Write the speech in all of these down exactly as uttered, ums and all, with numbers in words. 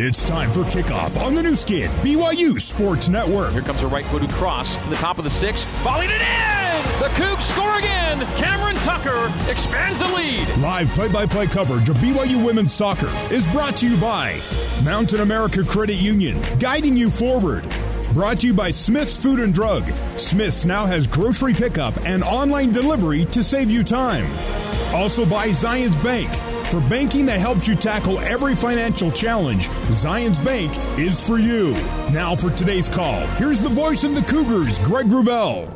It's time for kickoff on the new skin, B Y U Sports Network. Here comes a right-footed cross to the top of the six. Volleyed it in! The Cougs score again! Cameron Tucker expands the lead. Live play-by-play coverage of B Y U women's soccer is brought to you by Mountain America Credit Union, guiding you forward. Brought to you by Smith's Food and Drug. Smith's now has grocery pickup and online delivery to save you time. Also by Zions Bank. For banking that helps you tackle every financial challenge, Zions Bank is for you. Now for today's call, here's the voice of the Cougars, Greg Wrubell.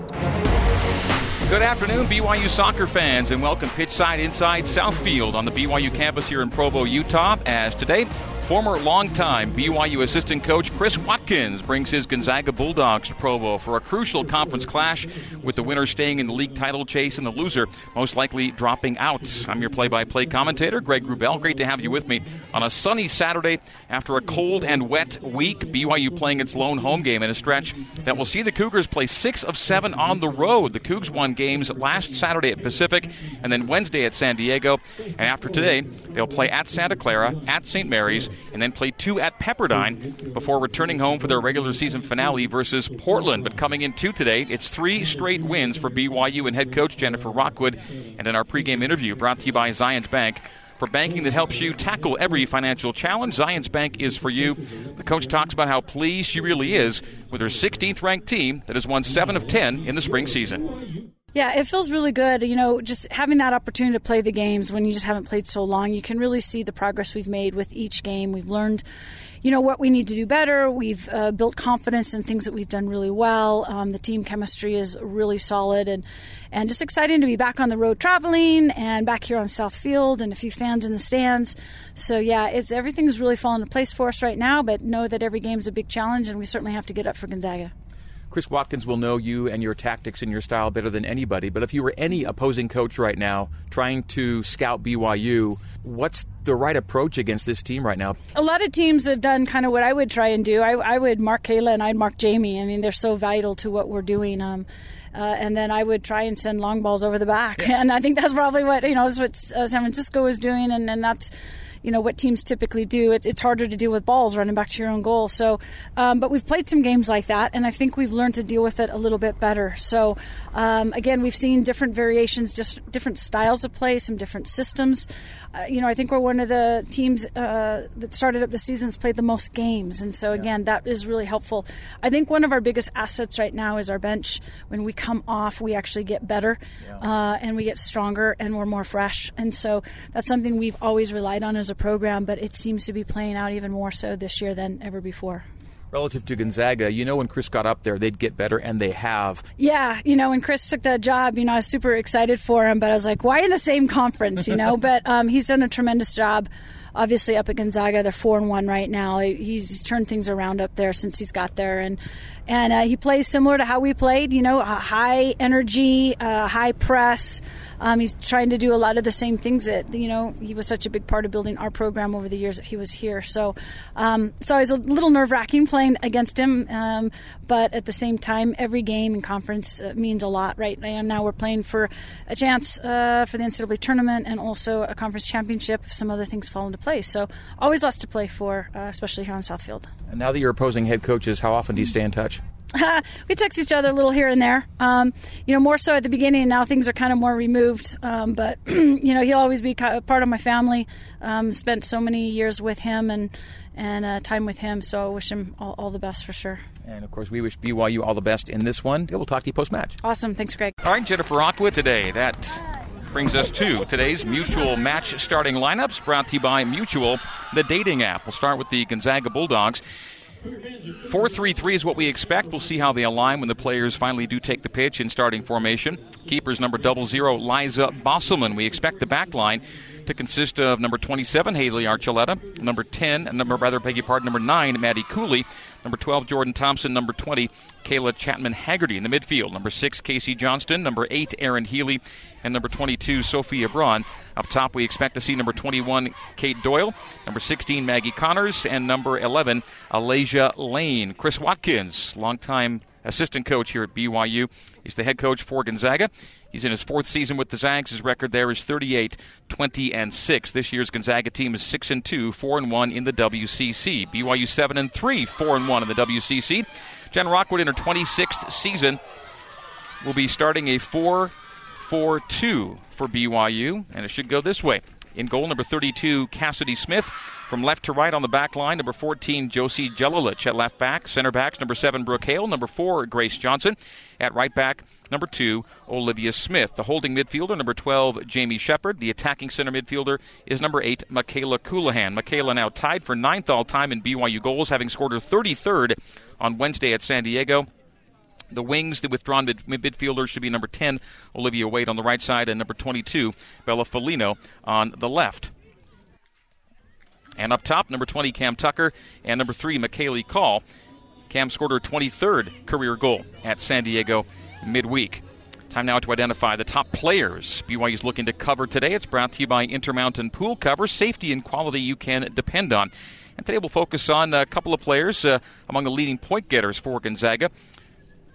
Good afternoon, B Y U soccer fans, and welcome pitchside inside Southfield on the B Y U campus here in Provo, Utah, as today, former longtime B Y U assistant coach Chris Watkins brings his Gonzaga Bulldogs to Provo for a crucial conference clash, with the winner staying in the league title chase and the loser most likely dropping out. I'm your play-by-play commentator, Greg Wrubell. Great to have you with me on a sunny Saturday after a cold and wet week. B Y U playing its lone home game in a stretch that will see the Cougars play six of seven on the road. The Cougs won games last Saturday at Pacific and then Wednesday at San Diego. And after today, they'll play at Santa Clara, at Saint Mary's, and then play two at Pepperdine before returning home for their regular season finale versus Portland. But coming in two today, it's three straight wins for B Y U and head coach Jennifer Rockwood. And in our pregame interview brought to you by Zions Bank, for banking that helps you tackle every financial challenge, Zions Bank is for you. The coach talks about how pleased she really is with her sixteenth-ranked team that has won seven of ten in the spring season. Yeah, it feels really good. You know, just having that opportunity to play the games when you just haven't played so long, you can really see the progress we've made with each game. We've learned, you know, what we need to do better. We've uh, built confidence in things that we've done really well. Um, the team chemistry is really solid, and, and just exciting to be back on the road traveling and back here on Southfield and a few fans in the stands. So, yeah, it's everything's really fallen into place for us right now, but know that every game's a big challenge, and we certainly have to get up for Gonzaga. Chris Watkins will know you and your tactics and your style better than anybody, but if you were any opposing coach right now trying to scout B Y U, what's the right approach against this team right now? A lot of teams have done kind of what I would try and do. I, I would mark Kayla and I'd mark Jamie. I mean, they're so vital to what we're doing. Um, uh, and then I would try and send long balls over the back. Yeah. And I think that's probably what, you know, that's what uh, San Francisco is doing, and, and that's, you know, what teams typically do. It's, it's harder to deal with balls running back to your own goal. So, um, but we've played some games like that, and I think we've learned to deal with it a little bit better. So, um, again, we've seen different variations, just different styles of play, some different systems. Uh, you know, I think we're one of the teams uh, that started up the season's played the most games. And so, again, yeah. that is really helpful. I think one of our biggest assets right now is our bench. When we come off, we actually get better, yeah. uh, and we get stronger, and we're more fresh. And so that's something we've always relied on as a program, but it seems to be playing out even more so this year than ever before. Relative to Gonzaga, you know, when Chris got up there, they'd get better, and they have. Yeah, you know, when Chris took that job, you know, I was super excited for him, but I was like, why in the same conference, you know? But um, he's done a tremendous job. Obviously, up at Gonzaga, they're four and one right now. He's, he's turned things around up there since he's got there, and and uh, he plays similar to how we played. You know, uh, high energy, uh, high press. Um, he's trying to do a lot of the same things that, you know, he was such a big part of building our program over the years that he was here. So, um, so I was a little nerve wracking playing against him, um, but at the same time, every game in conference uh, means a lot, right? And now we're playing for a chance uh, for the N C double A tournament and also a conference championship if some other things fall into play. So always lots to play for, uh, especially here on Southfield. And now that you're opposing head coaches, how often do you stay in touch? We text each other a little here and there, um, you know, more so at the beginning. Now things are kind of more removed, um, but, you know, he'll always be a part of my family. Um, spent so many years with him and and uh, time with him, so I wish him all, all the best for sure. And, of course, we wish B Y U all the best in this one. We'll talk to you post-match. Awesome. Thanks, Greg. All right, Jennifer Rockwood today. That brings us to today's Mutual Match starting lineups, brought to you by Mutual, the dating app. We'll start with the Gonzaga Bulldogs. four three three is what we expect. We'll see how they align when the players finally do take the pitch in starting formation. Keepers number double zero, Liza Bosselman. We expect the back line to consist of number twenty-seven, Haley Archuleta, number ten, and number rather, beg your pardon, number nine, Maddie Cooley, number twelve, Jordan Thompson, number twenty, Kayla Chapman-Haggerty. In the midfield, number six, Casey Johnston, number eight, Aaron Healy, and number twenty-two, Sophia Braun. Up top, we expect to see number twenty-one, Kate Doyle, number sixteen, Maggie Connors, and number eleven, Alasia Lane. Chris Watkins, longtime assistant coach here at B Y U. He's the head coach for Gonzaga. He's in his fourth season with the Zags. His record there is thirty-eight, twenty, and six. This year's Gonzaga team is six and two, four and one in the W C C. B Y U seven and three, four and one in the W C C. Jen Rockwood in her twenty-sixth season will be starting a four four two for B Y U, and it should go this way. In goal, number thirty-two, Cassidy Smith. From left to right on the back line, number fourteen, Josie Jelilich at left back. Center backs, number seven, Brooke Hale. Number four, Grace Johnson. At right back, number two, Olivia Smith. The holding midfielder, number twelve, Jamie Shepard. The attacking center midfielder is number eight, Michaela Coulahan. Michaela now tied for ninth all-time in B Y U goals, having scored her thirty-third on Wednesday at San Diego. The wings, the withdrawn mid- midfielders should be number ten, Olivia Wade on the right side, and number twenty-two, Bella Foligno on the left. And up top, number twenty, Cam Tucker, and number three, McKaylee Call. Cam scored her twenty-third career goal at San Diego midweek. Time now to identify the top players B Y U is looking to cover today. It's brought to you by Intermountain Pool Cover, safety and quality you can depend on. And today we'll focus on a couple of players uh, among the leading point getters for Gonzaga.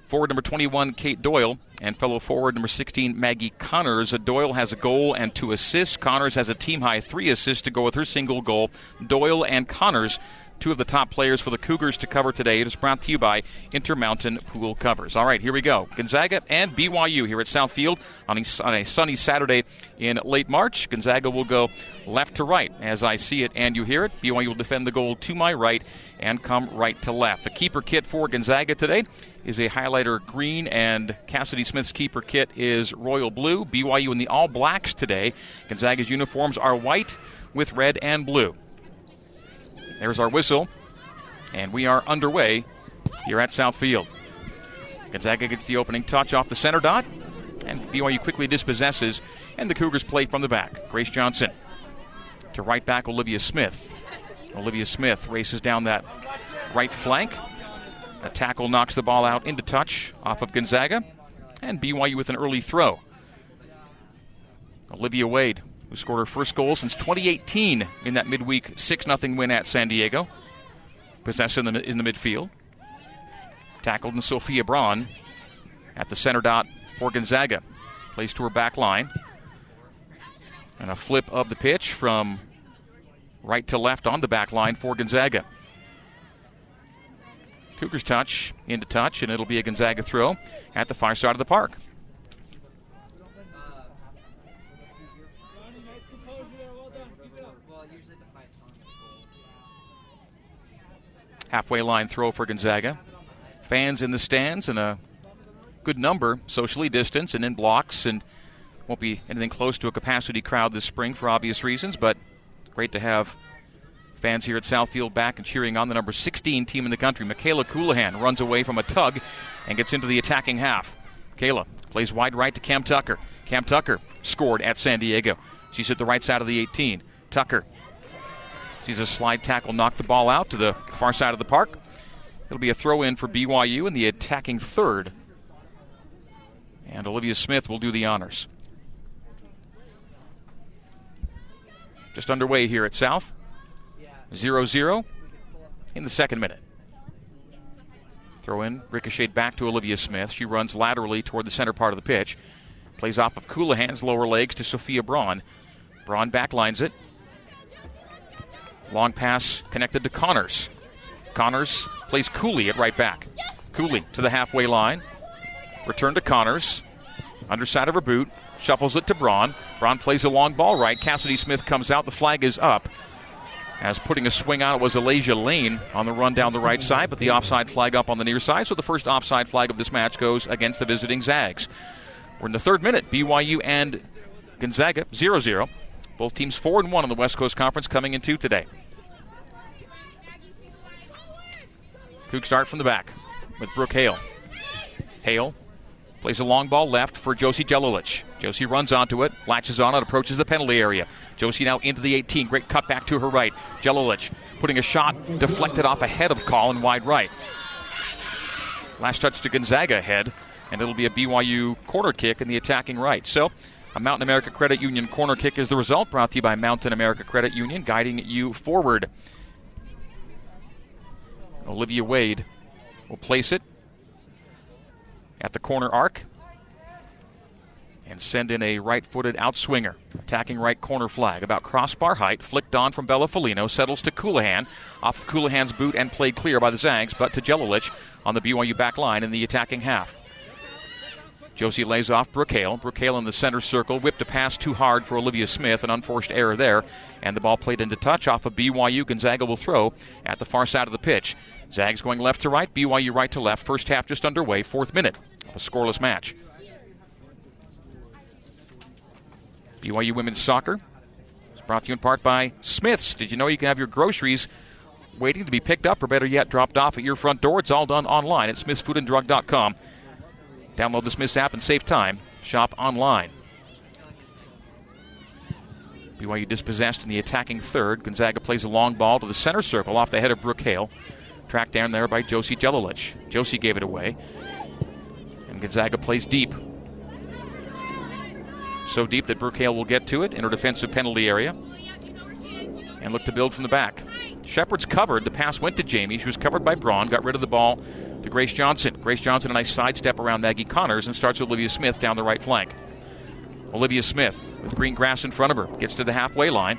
Forward number twenty-one, Kate Doyle, and fellow forward number sixteen, Maggie Connors. Doyle has a goal and two assists. Connors has a team-high three assists to go with her single goal. Doyle and Connors, two of the top players for the Cougars to cover today. It is brought to you by Intermountain Pool Covers. All right, here we go. Gonzaga and B Y U here at Southfield on a, on a sunny Saturday in late March. Gonzaga will go left to right as I see it and you hear it. B Y U will defend the goal to my right and come right to left. The keeper kit for Gonzaga today is a highlighter green, and Cassidy Smith's keeper kit is royal blue. B Y U in the all blacks today. Gonzaga's uniforms are white with red and blue. There's our whistle, and we are underway here at Southfield. Gonzaga gets the opening touch off the center dot, and B Y U quickly dispossesses, and the Cougars play from the back. Grace Johnson to right back, Olivia Smith. Olivia Smith races down that right flank. A tackle knocks the ball out into touch off of Gonzaga, and B Y U with an early throw. Olivia Wade, who scored her first goal since twenty eighteen in that midweek six nothing win at San Diego. Possessed in the, in the midfield. Tackled in Sophia Braun at the center dot for Gonzaga. Placed to her back line. And a flip of the pitch from right to left on the back line for Gonzaga. Cougars touch, into touch, and it'll be a Gonzaga throw at the far side of the park. Halfway line throw for Gonzaga. Fans in the stands and a good number socially distanced and in blocks, and won't be anything close to a capacity crowd this spring for obvious reasons, but great to have fans here at Southfield back and cheering on the number sixteen team in the country. Michaela Coulahan runs away from a tug and gets into the attacking half. Kayla plays wide right to Cam Tucker. Cam Tucker scored at San Diego. She's at the right side of the eighteen. Tucker sees a slide tackle, knock the ball out to the far side of the park. It'll be a throw-in for B Y U in the attacking third. And Olivia Smith will do the honors. Just underway here at South. zero zero in the second minute. Throw-in ricocheted back to Olivia Smith. She runs laterally toward the center part of the pitch. Plays off of Coulahan's lower legs to Sophia Braun. Braun backlines it. Long pass connected to Connors. Connors plays Cooley at right back. Cooley to the halfway line. Return to Connors. Underside of her boot. Shuffles it to Braun. Braun plays a long ball right. Cassidy Smith comes out. The flag is up. As putting a swing on it was Alasia Lane on the run down the right side, but the offside flag up on the near side. So the first offside flag of this match goes against the visiting Zags. We're in the third minute. B Y U and Gonzaga, zero zero. Both teams four and one on the West Coast Conference coming in two today. Coug start from the back with Brooke Hale. Hale plays a long ball left for Josie Jelilich. Josie runs onto it, latches on it, approaches the penalty area. Josie now into the eighteen. Great cut back to her right. Jelilich putting a shot deflected off ahead of Call and wide right. Last touch to Gonzaga ahead, and it'll be a B Y U corner kick in the attacking right. So a Mountain America Credit Union corner kick is the result, brought to you by Mountain America Credit Union, guiding you forward. Olivia Wade will place it at the corner arc and send in a right-footed outswinger. Attacking right corner flag about crossbar height, flicked on from Bella Foligno, settles to Coulahan, off of Coulihan's boot and played clear by the Zags, but to Jelilich on the B Y U back line in the attacking half. Josie lays off Brooke Hale. Brooke Hale in the center circle, whipped a pass too hard for Olivia Smith, an unforced error there, and the ball played into touch off of B Y U. Gonzaga will throw at the far side of the pitch. Zags going left to right, B Y U right to left. First half just underway, fourth minute of a scoreless match. B Y U women's soccer is brought to you in part by Smith's. Did you know you can have your groceries waiting to be picked up, or better yet, dropped off at your front door? It's all done online at smiths food and drug dot com. Download the Smiths app and save time. Shop online. B Y U dispossessed in the attacking third. Gonzaga plays a long ball to the center circle off the head of Brooke Hale. Tracked down there by Josie Jelilich. Josie gave it away. And Gonzaga plays deep. So deep that Brooke Hale will get to it in her defensive penalty area and look to build from the back. Shepard's covered. The pass went to Jamie. She was covered by Braun. Got rid of the ball to Grace Johnson. Grace Johnson, a nice sidestep around Maggie Connors and starts Olivia Smith down the right flank. Olivia Smith with green grass in front of her. Gets to the halfway line.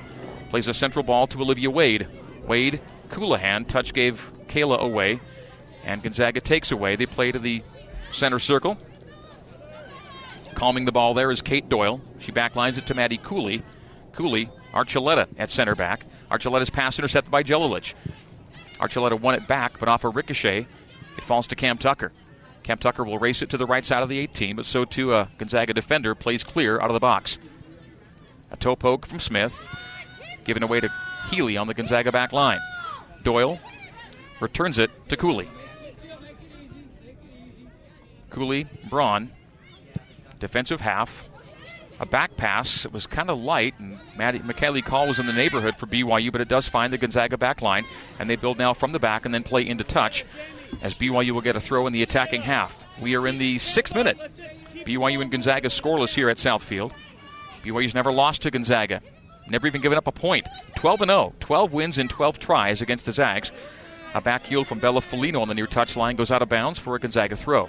Plays a central ball to Olivia Wade. Wade, Coulahan. Touch gave Kayla away. And Gonzaga takes away. They play to the center circle. Calming the ball there is Kate Doyle. She backlines it to Maddie Cooley. Cooley, Archuleta at center back. Archuleta's pass intercepted by Jelilich. Archuleta won it back, but off a ricochet, it falls to Cam Tucker. Cam Tucker will race it to the right side of the eighteen, but so too a Gonzaga defender plays clear out of the box. A toe poke from Smith, given away to Healy on the Gonzaga back line. Doyle returns it to Cooley. Cooley, Braun. Defensive half, a back pass. It was kind of light, and Maddie, McKaylee Call was in the neighborhood for B Y U, but it does find the Gonzaga back line, and they build now from the back and then play into touch as B Y U will get a throw in the attacking half. We are in the sixth minute. B Y U and Gonzaga scoreless here at Southfield. B Y U's never lost to Gonzaga, never even given up a point. twelve and oh, twelve wins in twelve tries against the Zags. A back heel from Bella Foligno on the near touch line goes out of bounds for a Gonzaga throw.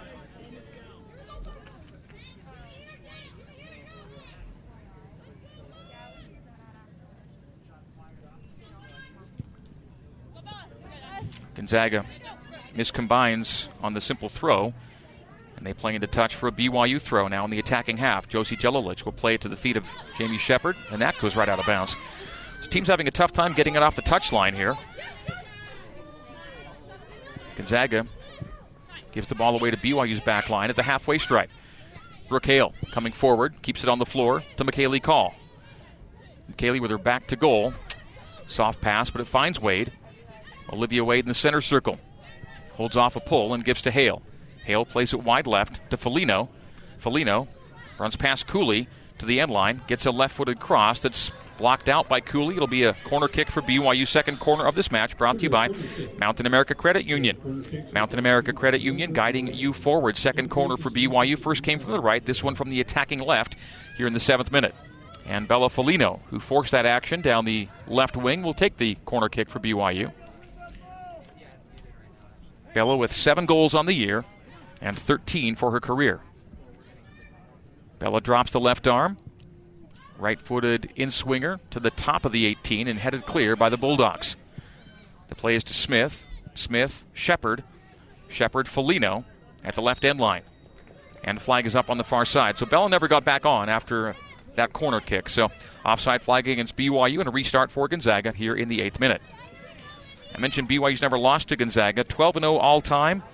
Gonzaga miscombines on the simple throw, and they play into touch for a B Y U throw now in the attacking half. Josie Jelilich will play it to the feet of Jamie Shepard, and that goes right out of bounds. The team's having a tough time getting it off the touchline here. Gonzaga gives the ball away to B Y U's back line at the halfway stripe. Brooke Hale coming forward, keeps it on the floor to McKaylee Call. McKaylee with her back to goal. Soft pass, but it finds Wade. Olivia Wade in the center circle. Holds off a pull and gives to Hale. Hale plays it wide left to Foligno. Foligno runs past Cooley to the end line. Gets a left-footed cross that's blocked out by Cooley. It'll be a corner kick for B Y U, second corner of this match, brought to you by Mountain America Credit Union. Mountain America Credit Union guiding you forward. Second corner for B Y U. First came from the right. This one from the attacking left here in the seventh minute. And Bella Foligno, who forced that action down the left wing, will take the corner kick for B Y U. Bella with seven goals on the year and thirteen for her career. Bella drops the left arm. Right-footed in-swinger to the top of the eighteen and headed clear by the Bulldogs. The play is to Smith. Smith, Shepard. Shepard, Foligno at the left end line. And the flag is up on the far side. So Bella never got back on after that corner kick. So offside flag against B Y U and a restart for Gonzaga here in the eighth minute. I mentioned B Y U's never lost to Gonzaga, twelve and oh all-time.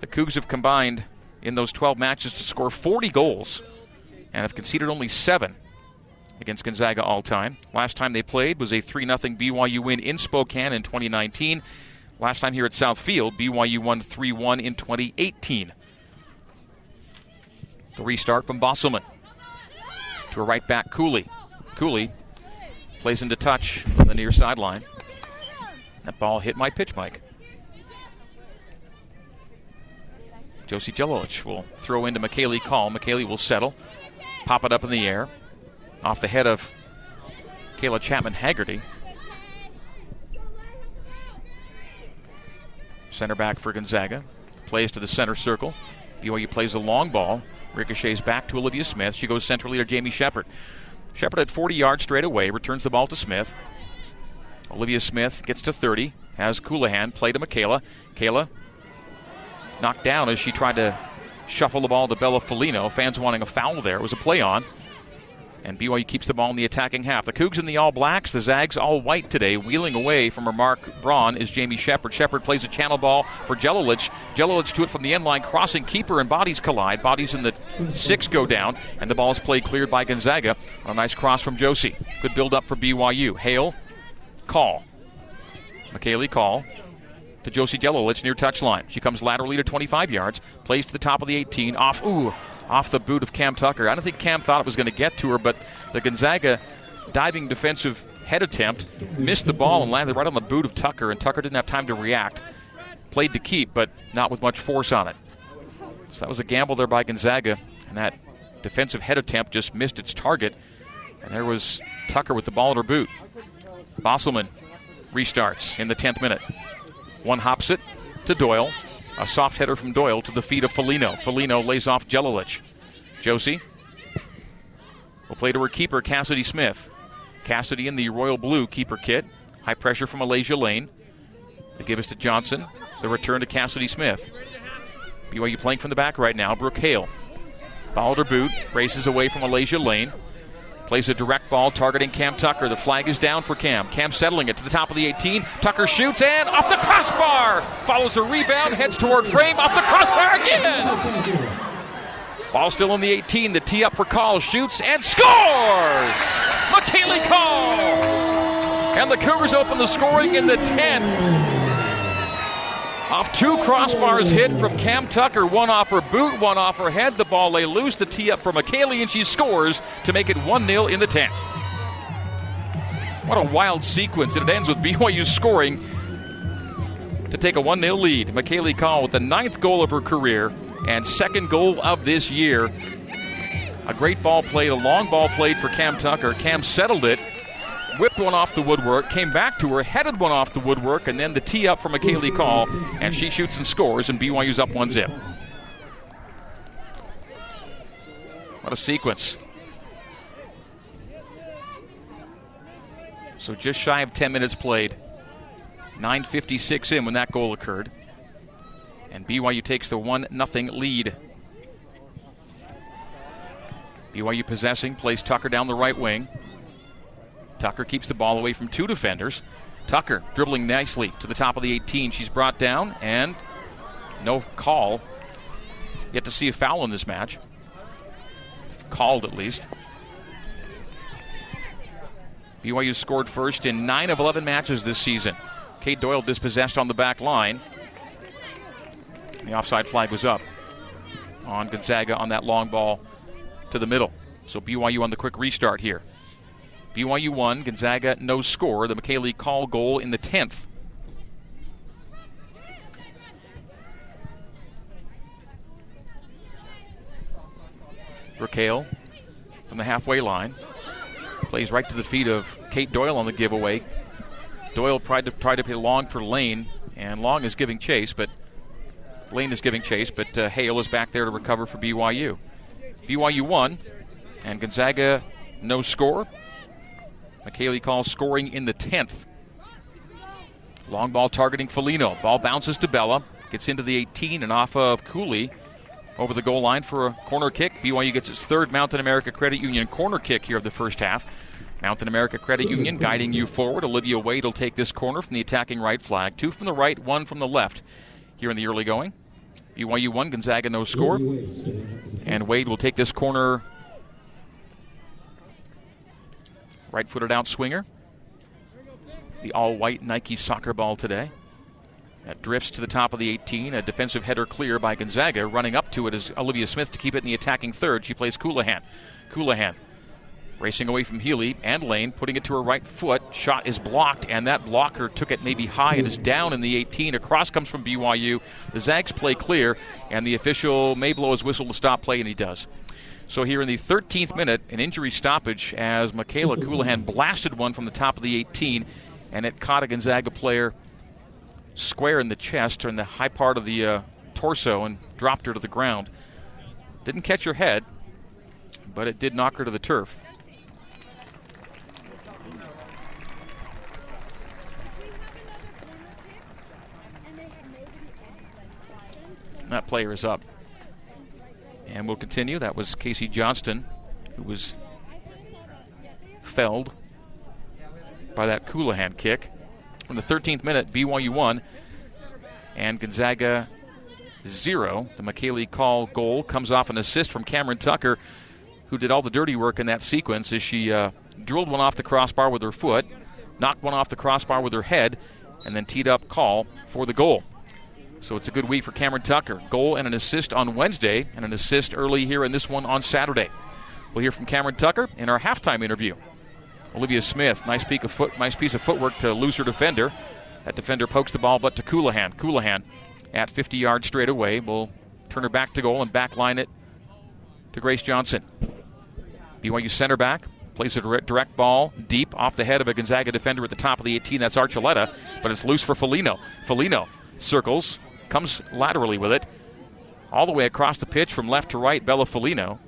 The Cougs have combined in those twelve matches to score forty goals and have conceded only seven against Gonzaga all-time. Last time they played was a three nothing B Y U win in Spokane in twenty nineteen. Last time here at Southfield, B Y U won three one in twenty eighteen. The restart from Bosselman to a right-back Cooley. Cooley plays into touch on the near sideline. That ball hit my pitch mic. Josie Jelilich will throw into McKaylee Call. McKaylee will settle, pop it up in the air, off the head of Kayla Chapman-Haggerty. Center back for Gonzaga. Plays to the center circle. B Y U plays a long ball. Ricochets back to Olivia Smith. She goes centrally to Jamie Shepard. Shepard at forty yards straight away, returns the ball to Smith. Olivia Smith gets to thirty, has Coulahan play to Michaela. Kayla knocked down as she tried to shuffle the ball to Bella Foligno. Fans wanting a foul there. It was a play on. And B Y U keeps the ball in the attacking half. The Cougs and the All Blacks, the Zags all white today. Wheeling away from her mark, Braun, is Jamie Shepard. Shepard plays a channel ball for Jelilich. Jelilich to it from the end line, crossing keeper, and bodies collide. Bodies in the six go down, and the ball is played cleared by Gonzaga. A nice cross from Josie. Good build up for B Y U. Hale, Call. McKaylee Call to Josie Jelilich near touchline. She comes laterally to twenty-five yards, plays to the top of the eighteen, off, ooh, off the boot of Cam Tucker. I don't think Cam thought it was going to get to her, but the Gonzaga diving defensive head attempt missed the ball and landed right on the boot of Tucker, and Tucker didn't have time to react. Played to keep, but not with much force on it. So that was a gamble there by Gonzaga, and that defensive head attempt just missed its target, and there was Tucker with the ball at her boot. Bosselman restarts in the tenth minute. One hops it to Doyle. A soft header from Doyle to the feet of Foligno. Foligno lays off Jelilich. Josie will play to her keeper, Cassidy Smith. Cassidy in the royal blue keeper kit. High pressure from Alasia Lane. They give us to Johnson. The return to Cassidy Smith. B Y U playing from the back right now. Brooke Hale. Ball at her boot. Races away from Alasia Lane. Plays a direct ball targeting Cam Tucker. The flag is down for Cam. Cam settling it to the top of the eighteen. Tucker shoots and off the crossbar. Follows the rebound, heads toward frame. Off the crossbar again. Ball still in the eighteen. The tee up for Call. Shoots and scores. McKaylee Call. And the Cougars open the scoring in the tenth. Off two crossbars hit from Cam Tucker. One off her boot, one off her head. The ball lay loose. The tee up for McKaylee, and she scores to make it one nil in the tenth. What a wild sequence. And it ends with B Y U scoring to take a one nil lead. McKaylee Call with the ninth goal of her career and second goal of this year. A great ball played, a long ball played for Cam Tucker. Cam settled it, whipped one off the woodwork, came back to her, headed one off the woodwork, and then the tee up for McKaylee Call, and she shoots and scores, and B Y U's up one zip. What a sequence. So just shy of ten minutes played. nine fifty-six in when that goal occurred. And B Y U takes the one nothing lead. B Y U possessing, plays Tucker down the right wing. Tucker keeps the ball away from two defenders. Tucker dribbling nicely to the top of the eighteen. She's brought down and no call. Yet to see a foul in this match. Called at least. B Y U scored first in nine of eleven matches this season. Kate Doyle dispossessed on the back line. The offside flag was up on Gonzaga on that long ball to the middle. So B Y U on the quick restart here. B Y U won, Gonzaga no score. The McKaylee Call goal in the tenth. Brooke Hale from the halfway line. Plays right to the feet of Kate Doyle on the giveaway. Doyle tried to try to play long for Lane, and Long is giving chase, but Lane is giving chase, but uh, Hale is back there to recover for B Y U. B Y U won, and Gonzaga no score. McKaylee Call scoring in the tenth. Long ball targeting Foligno. Ball bounces to Bella, gets into the eighteen and off of Cooley over the goal line for a corner kick. B Y U gets its third Mountain America Credit Union corner kick here of the first half. Mountain America Credit Union guiding you forward. Olivia Wade will take this corner from the attacking right flag. Two from the right, one from the left here in the early going. B Y U one, Gonzaga no score. And Wade will take this corner. Right-footed out swinger. The all-white Nike soccer ball today. That drifts to the top of the eighteen. A defensive header clear by Gonzaga. Running up to it is Olivia Smith to keep it in the attacking third. She plays Coulahan. Coulahan. Racing away from Healy and Lane, putting it to her right foot. Shot is blocked, and that blocker took it maybe high. It is down in the eighteen. A cross comes from B Y U. The Zags play clear, and the official may blow his whistle to stop play, and he does. So here in the thirteenth minute, an injury stoppage as Michaela Coulahan blasted one from the top of the eighteen, and it caught a Gonzaga player square in the chest or in the high part of the uh, torso and dropped her to the ground. Didn't catch her head, but it did knock her to the turf. And that player is up. And we'll continue. That was Casey Johnston, who was felled by that Coulahan kick. From the thirteenth minute, B Y U one and Gonzaga zero. The McKaylee Call goal comes off an assist from Cameron Tucker, who did all the dirty work in that sequence as she uh, drilled one off the crossbar with her foot, knocked one off the crossbar with her head, and then teed up Call for the goal. So it's a good week for Cameron Tucker. Goal and an assist on Wednesday, and an assist early here in this one on Saturday. We'll hear from Cameron Tucker in our halftime interview. Olivia Smith, nice peak of foot, nice piece of footwork to lose her defender. That defender pokes the ball, but to Coulahan. Coulahan at fifty yards straight away will turn her back to goal and backline it to Grace Johnson. B Y U center back plays a direct ball deep off the head of a Gonzaga defender at the top of the eighteen. That's Archuleta, but it's loose for Foligno. Foligno circles, comes laterally with it, all the way across the pitch from left to right. Bella Foligno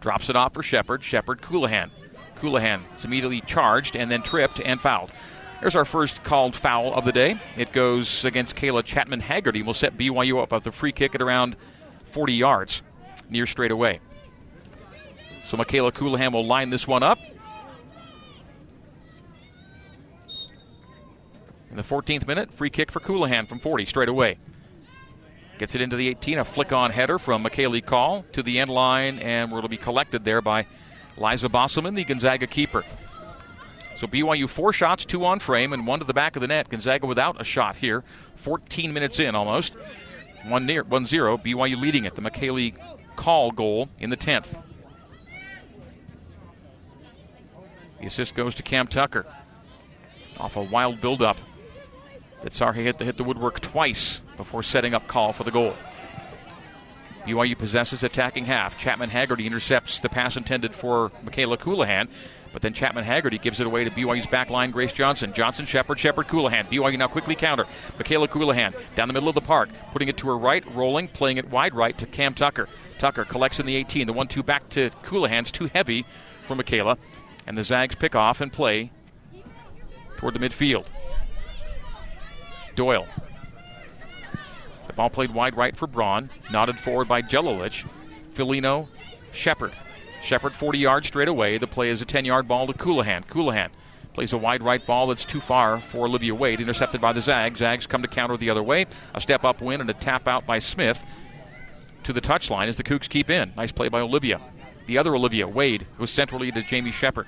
drops it off for Shepard. Shepard, Coulahan. Coulahan is immediately charged and then tripped and fouled. There's our first called foul of the day. It goes against Kayla Chapman-Haggerty. Will set B Y U up at the free kick at around forty yards, near straight away. So Michaela Coulahan will line this one up. In the fourteenth minute, free kick for Coulahan from forty, straight away. Gets it into the eighteen, a flick-on header from McKaylee Call to the end line, and we're going to be collected there by Liza Bosselman, the Gonzaga keeper. So B Y U four shots, two on frame, and one to the back of the net. Gonzaga without a shot here, fourteen minutes in almost. One near, one zero, B Y U leading it. The McKaylee Call goal in the tenth. The assist goes to Cam Tucker. Off a wild build-up. That Sarhe hit the, hit the woodwork twice before setting up Call for the goal. B Y U possesses attacking half. Chapman-Haggerty intercepts the pass intended for Michaela Coulahan, but then Chapman-Haggerty gives it away to B Y U's back line, Grace Johnson. Johnson, Shepard, Shepard, Coulahan. B Y U now quickly counter. Michaela Coulahan down the middle of the park, putting it to her right, rolling, playing it wide right to Cam Tucker. Tucker collects in the eighteen. The one two back to Coulahan's too heavy for Michaela, and the Zags pick off and play toward the midfield. Doyle. The ball played wide right for Braun. Nodded forward by Jelilich. Foligno, Shepard. Shepard forty yards straight away. The play is a ten-yard ball to Coulahan. Coulahan plays a wide right ball that's too far for Olivia Wade. Intercepted by the Zags. Zags come to counter the other way. A step-up win and a tap-out by Smith to the touchline as the Cougs keep in. Nice play by Olivia. The other Olivia, Wade, goes centrally to Jamie Shepard.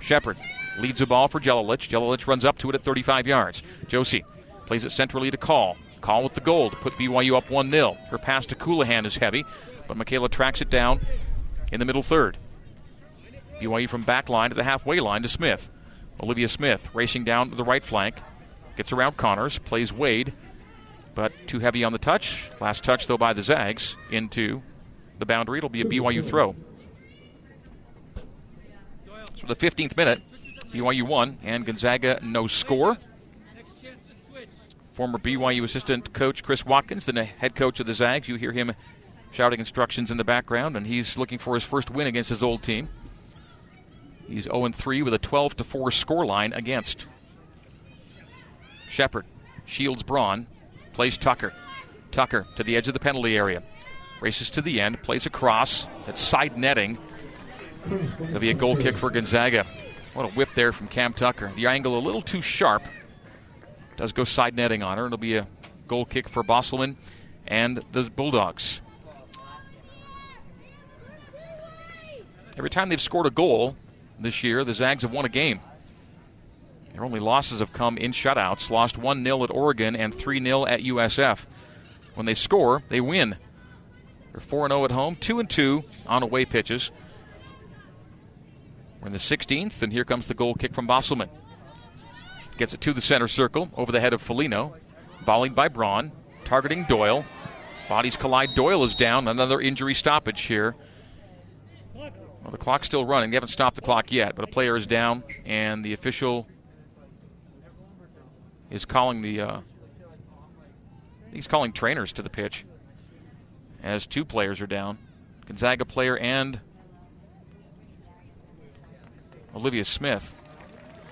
Shepard leads the ball for Jelilich. Jelilich runs up to it at thirty-five yards. Josie plays it centrally to Call. Call with the goal to put B Y U up one nil. Her pass to Coulahan is heavy, but Michaela tracks it down in the middle third. B Y U from back line to the halfway line to Smith. Olivia Smith racing down to the right flank. Gets around Connors, plays Wade, but too heavy on the touch. Last touch, though, by the Zags into the boundary. It'll be a B Y U throw. So the fifteenth minute, B Y U one and Gonzaga no score. Former B Y U assistant coach Chris Watkins, the head coach of the Zags. You hear him shouting instructions in the background, and he's looking for his first win against his old team. He's oh and three with a twelve to four scoreline against. Shepard shields Braun, plays Tucker. Tucker to the edge of the penalty area. Races to the end, plays a cross. That's side netting. It'll be a goal kick for Gonzaga. What a whip there from Cam Tucker. The angle a little too sharp. Does go side netting on her. It'll be a goal kick for Bosselman and the Bulldogs. Every time they've scored a goal this year, the Zags have won a game. Their only losses have come in shutouts. Lost one nil at Oregon and three nil at U S F. When they score, they win. They're four and oh at home, two and two on away pitches. We're in the sixteenth, and here comes the goal kick from Bosselman. Gets it to the center circle, over the head of Foligno. Volleyed by Braun, targeting Doyle. Bodies collide. Doyle is down. Another injury stoppage here. Well, the clock's still running. They haven't stopped the clock yet, but a player is down, and the official is calling the uh, He's calling trainers to the pitch as two players are down. Gonzaga player and Olivia Smith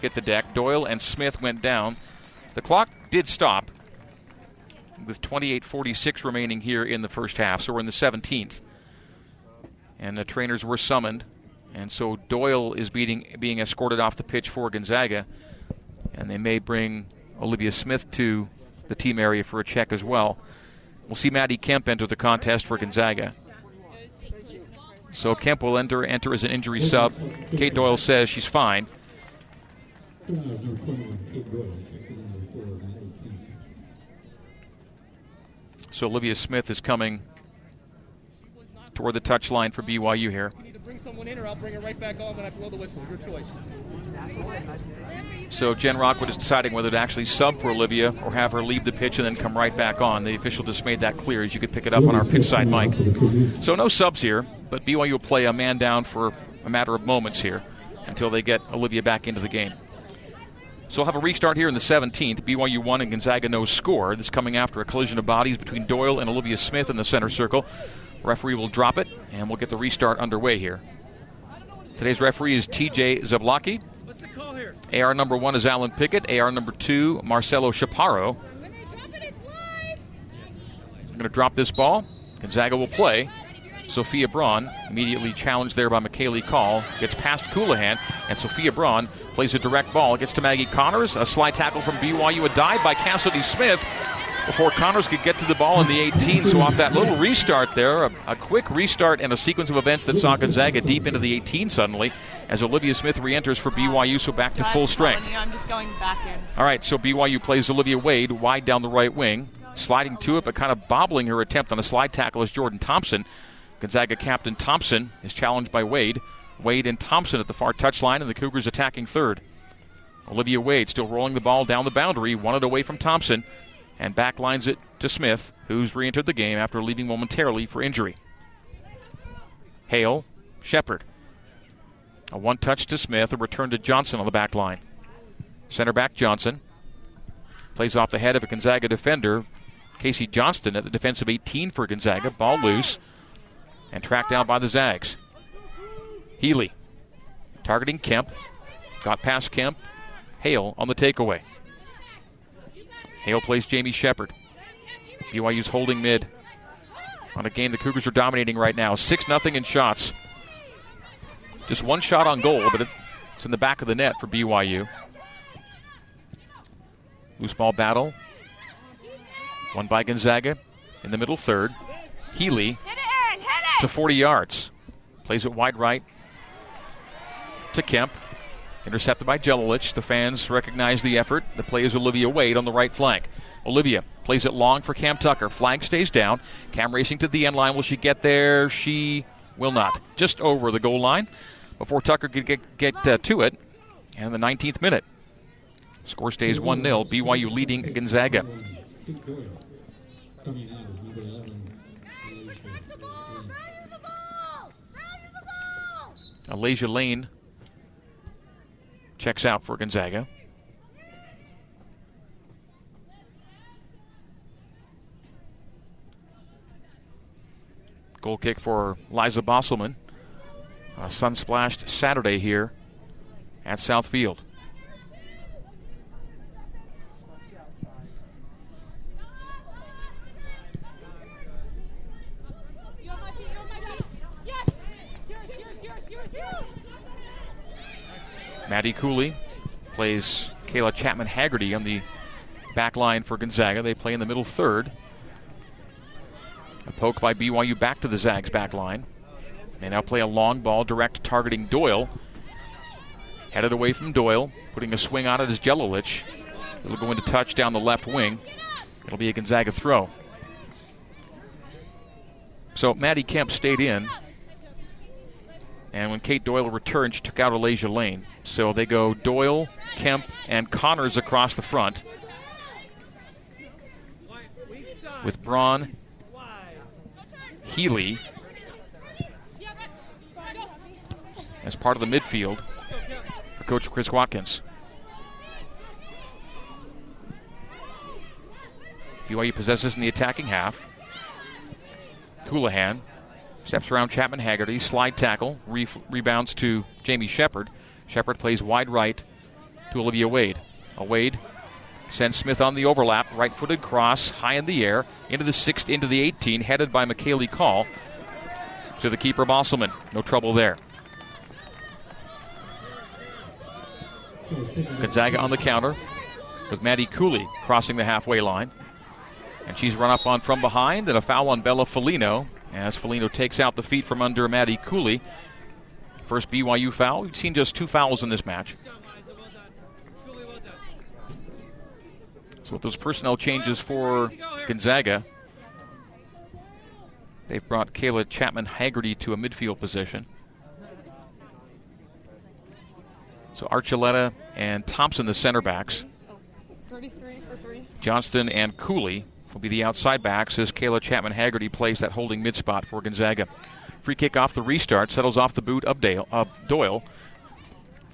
hit the deck. Doyle and Smith went down. The clock did stop with twenty-eight forty-six remaining here in the first half, so we're in the seventeenth. And the trainers were summoned, and so Doyle is being, being escorted off the pitch for Gonzaga, and they may bring Olivia Smith to the team area for a check as well. We'll see Maddie Kemp enter the contest for Gonzaga. So Kemp will enter, enter as an injury sub. Kate Doyle says she's fine. So Olivia Smith is coming toward the touchline for B Y U here. You need to bring someone in or I'll bring it right back on when I blow the whistle. Your choice. So Jen Rockwood is deciding whether to actually sub for Olivia or have her leave the pitch and then come right back on. The official just made that clear, as you could pick it up on our pitch side mic. So no subs here, but B Y U will play a man down for a matter of moments here until they get Olivia back into the game. So we'll have a restart here in the seventeenth. B Y U one and Gonzaga no score. This coming after a collision of bodies between Doyle and Olivia Smith in the center circle. Referee will drop it, and we'll get the restart underway here. Today's referee is T J Zablocki. What's the call here? A R number one is Alan Pickett. A R number two, Marcelo Chaparro. When they drop it, it's live. I'm going to drop this ball. Gonzaga will play. Sophia Braun, immediately challenged there by McKaylee Call, gets past Coulahan, and Sophia Braun plays a direct ball, gets to Maggie Connors, a slide tackle from B Y U, a dive by Cassidy Smith before Connors could get to the ball in the eighteen. So off that little restart there, a, a quick restart and a sequence of events that saw Gonzaga deep into the eighteen suddenly as Olivia Smith re-enters for B Y U, so back to full strength. I'm just going back in. All right, so B Y U plays Olivia Wade wide down the right wing, sliding to it but kind of bobbling her attempt on a slide tackle is Jordan Thompson. Gonzaga captain Thompson is challenged by Wade. Wade and Thompson at the far touchline, and the Cougars attacking third. Olivia Wade still rolling the ball down the boundary, won it away from Thompson, and backlines it to Smith, who's re-entered the game after leaving momentarily for injury. Hale, Shepard. A one-touch to Smith, a return to Johnson on the back line. Center back Johnson plays off the head of a Gonzaga defender, Casey Johnston at the defensive eighteen for Gonzaga. Ball loose and tracked down by the Zags. Healy targeting Kemp. Got past Kemp. Hale on the takeaway. Hale plays Jamie Shepard. B Y U's holding mid on a game the Cougars are dominating right now. six nothing in shots. Just one shot on goal, but it's in the back of the net for B Y U. Loose ball battle. Won by Gonzaga in the middle third. Healy to forty yards. Plays it wide right to Kemp. Intercepted by Jelilich. The fans recognize the effort. The play is Olivia Wade on the right flank. Olivia plays it long for Cam Tucker. Flag stays down. Cam racing to the end line. Will she get there? She will not. Just over the goal line before Tucker could get, get uh, to it. And in the nineteenth minute, score stays one nil. B Y U leading Gonzaga. Alasia Lane checks out for Gonzaga. Goal kick for Liza Bosselman. A sun-splashed Saturday here at Southfield. Maddie Cooley plays Kayla Chapman-Haggerty on the back line for Gonzaga. They play in the middle third. A poke by B Y U back to the Zags back line. They now play a long ball direct targeting Doyle. Headed away from Doyle. Putting a swing on it is Jelilich. It'll go into touch down the left wing. It'll be a Gonzaga throw. So Maddie Kemp stayed in. And when Kate Doyle returned, she took out Alasia Lane. So they go Doyle, Kemp, and Connors across the front with Braun, Healy as part of the midfield for Coach Chris Watkins. B Y U possesses in the attacking half. Coulahan steps around Chapman-Haggerty, slide tackle, re- rebounds to Jamie Shepard. Shepard plays wide right to Olivia Wade. A Wade sends Smith on the overlap, right-footed cross, high in the air, into the sixth, into the eighteen, headed by McKaylee Call to the keeper, Mosselman. No trouble there. Gonzaga on the counter with Maddie Cooley crossing the halfway line. And she's run up on from behind, and a foul on Bella Foligno as Foligno takes out the feet from under Maddie Cooley. First B Y U foul. We've seen just two fouls in this match. So with those personnel changes for Gonzaga, they've brought Kayla Chapman-Haggerty to a midfield position. So Archuleta and Thompson, the center backs. Johnston and Cooley will be the outside backs as Kayla Chapman-Haggerty plays that holding mid spot for Gonzaga. Free kick off the restart, settles off the boot of, Dale, of Doyle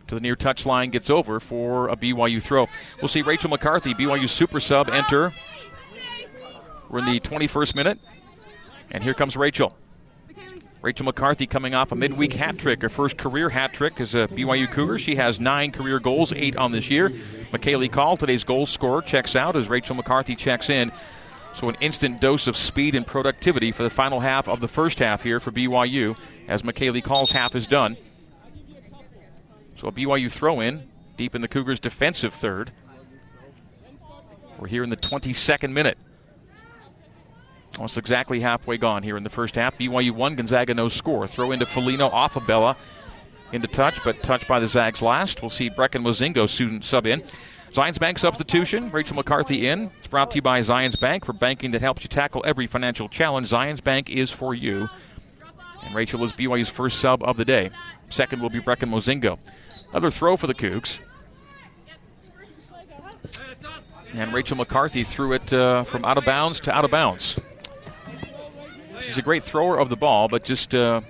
to the near touchline, gets over for a B Y U throw. We'll see Rachel McCarthy, B Y U super sub, enter. We're in the twenty-first minute, and here comes Rachel. Rachel McCarthy coming off a midweek hat trick, her first career hat trick as a B Y U Cougar. She has nine career goals, eight on this year. McKaylee Call, today's goal scorer, checks out as Rachel McCarthy checks in. So an instant dose of speed and productivity for the final half of the first half here for B Y U as McKaylee Call's half is done. So a B Y U throw in deep in the Cougars' defensive third. We're here in the twenty-second minute. Almost exactly halfway gone here in the first half. B Y U one, Gonzaga no score. Throw into Foligno, off of Bella, into touch, but touched by the Zags last. We'll see Brecken Mozingo student sub in. Zions Bank substitution, Rachel McCarthy in. It's brought to you by Zions Bank, for banking that helps you tackle every financial challenge. Zions Bank is for you. And Rachel is B Y U's first sub of the day. Second will be Brecken Mozingo. Another throw for the Cougs. And Rachel McCarthy threw it uh, from out of bounds to out of bounds. She's a great thrower of the ball, but just uh,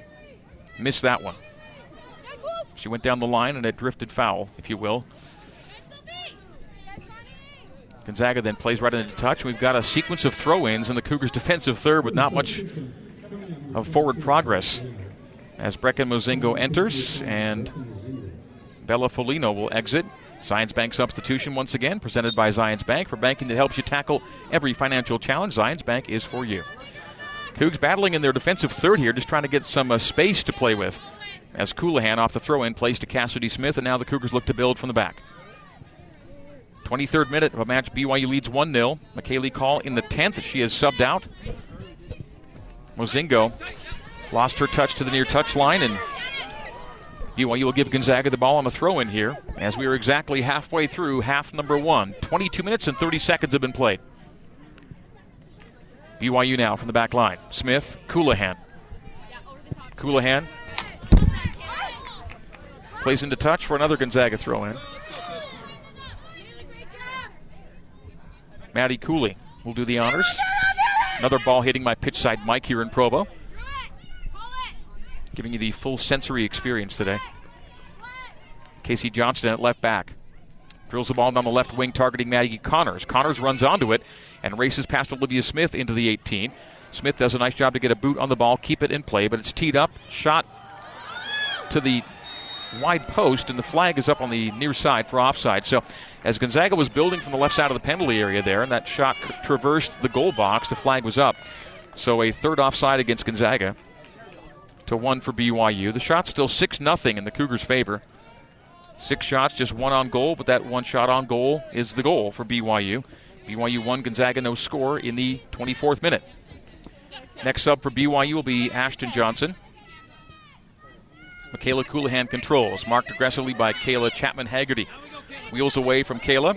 missed that one. She went down the line and a drifted foul, if you will. Gonzaga then plays right into touch. We've got a sequence of throw-ins in the Cougars' defensive third with not much of forward progress. As Brecken Mozingo enters and Bella Foligno will exit. Zions Bank substitution once again, presented by Zions Bank, for banking that helps you tackle every financial challenge. Zions Bank is for you. Cougs battling in their defensive third here, just trying to get some uh, space to play with. As Coulahan off the throw-in plays to Cassidy Smith, and now the Cougars look to build from the back. twenty-third minute of a match, B Y U leads one nil. McKaylee Call in the tenth. She is subbed out. Mozingo lost her touch to the near touch line, and B Y U will give Gonzaga the ball on a throw-in here as we are exactly halfway through half number one. twenty-two minutes and thirty seconds have been played. B Y U now from the back line. Smith, Coulahan. Coulahan plays into touch for another Gonzaga throw-in. Maddie Cooley will do the honors. Another ball hitting my pitch side mic here in Provo. Giving you the full sensory experience today. Casey Johnston at left back. Drills the ball down the left wing, targeting Maggie Connors. Connors runs onto it and races past Olivia Smith into the eighteen. Smith does a nice job to get a boot on the ball, keep it in play, but it's teed up, shot to the wide post, and the flag is up on the near side for offside. So as Gonzaga was building from the left side of the penalty area there, and that shot traversed the goal box, the flag was up. So a third offside against Gonzaga to one for B Y U. The shot's still six nothing in the Cougars' favor. Six shots, just one on goal, but that one shot on goal is the goal for B Y U. B Y U one, Gonzaga no score in the twenty-fourth minute. Next sub for B Y U will be Ashton Johnson. Michaela Coulahan controls, marked aggressively by Kayla Chapman-Haggerty. Wheels away from Kayla.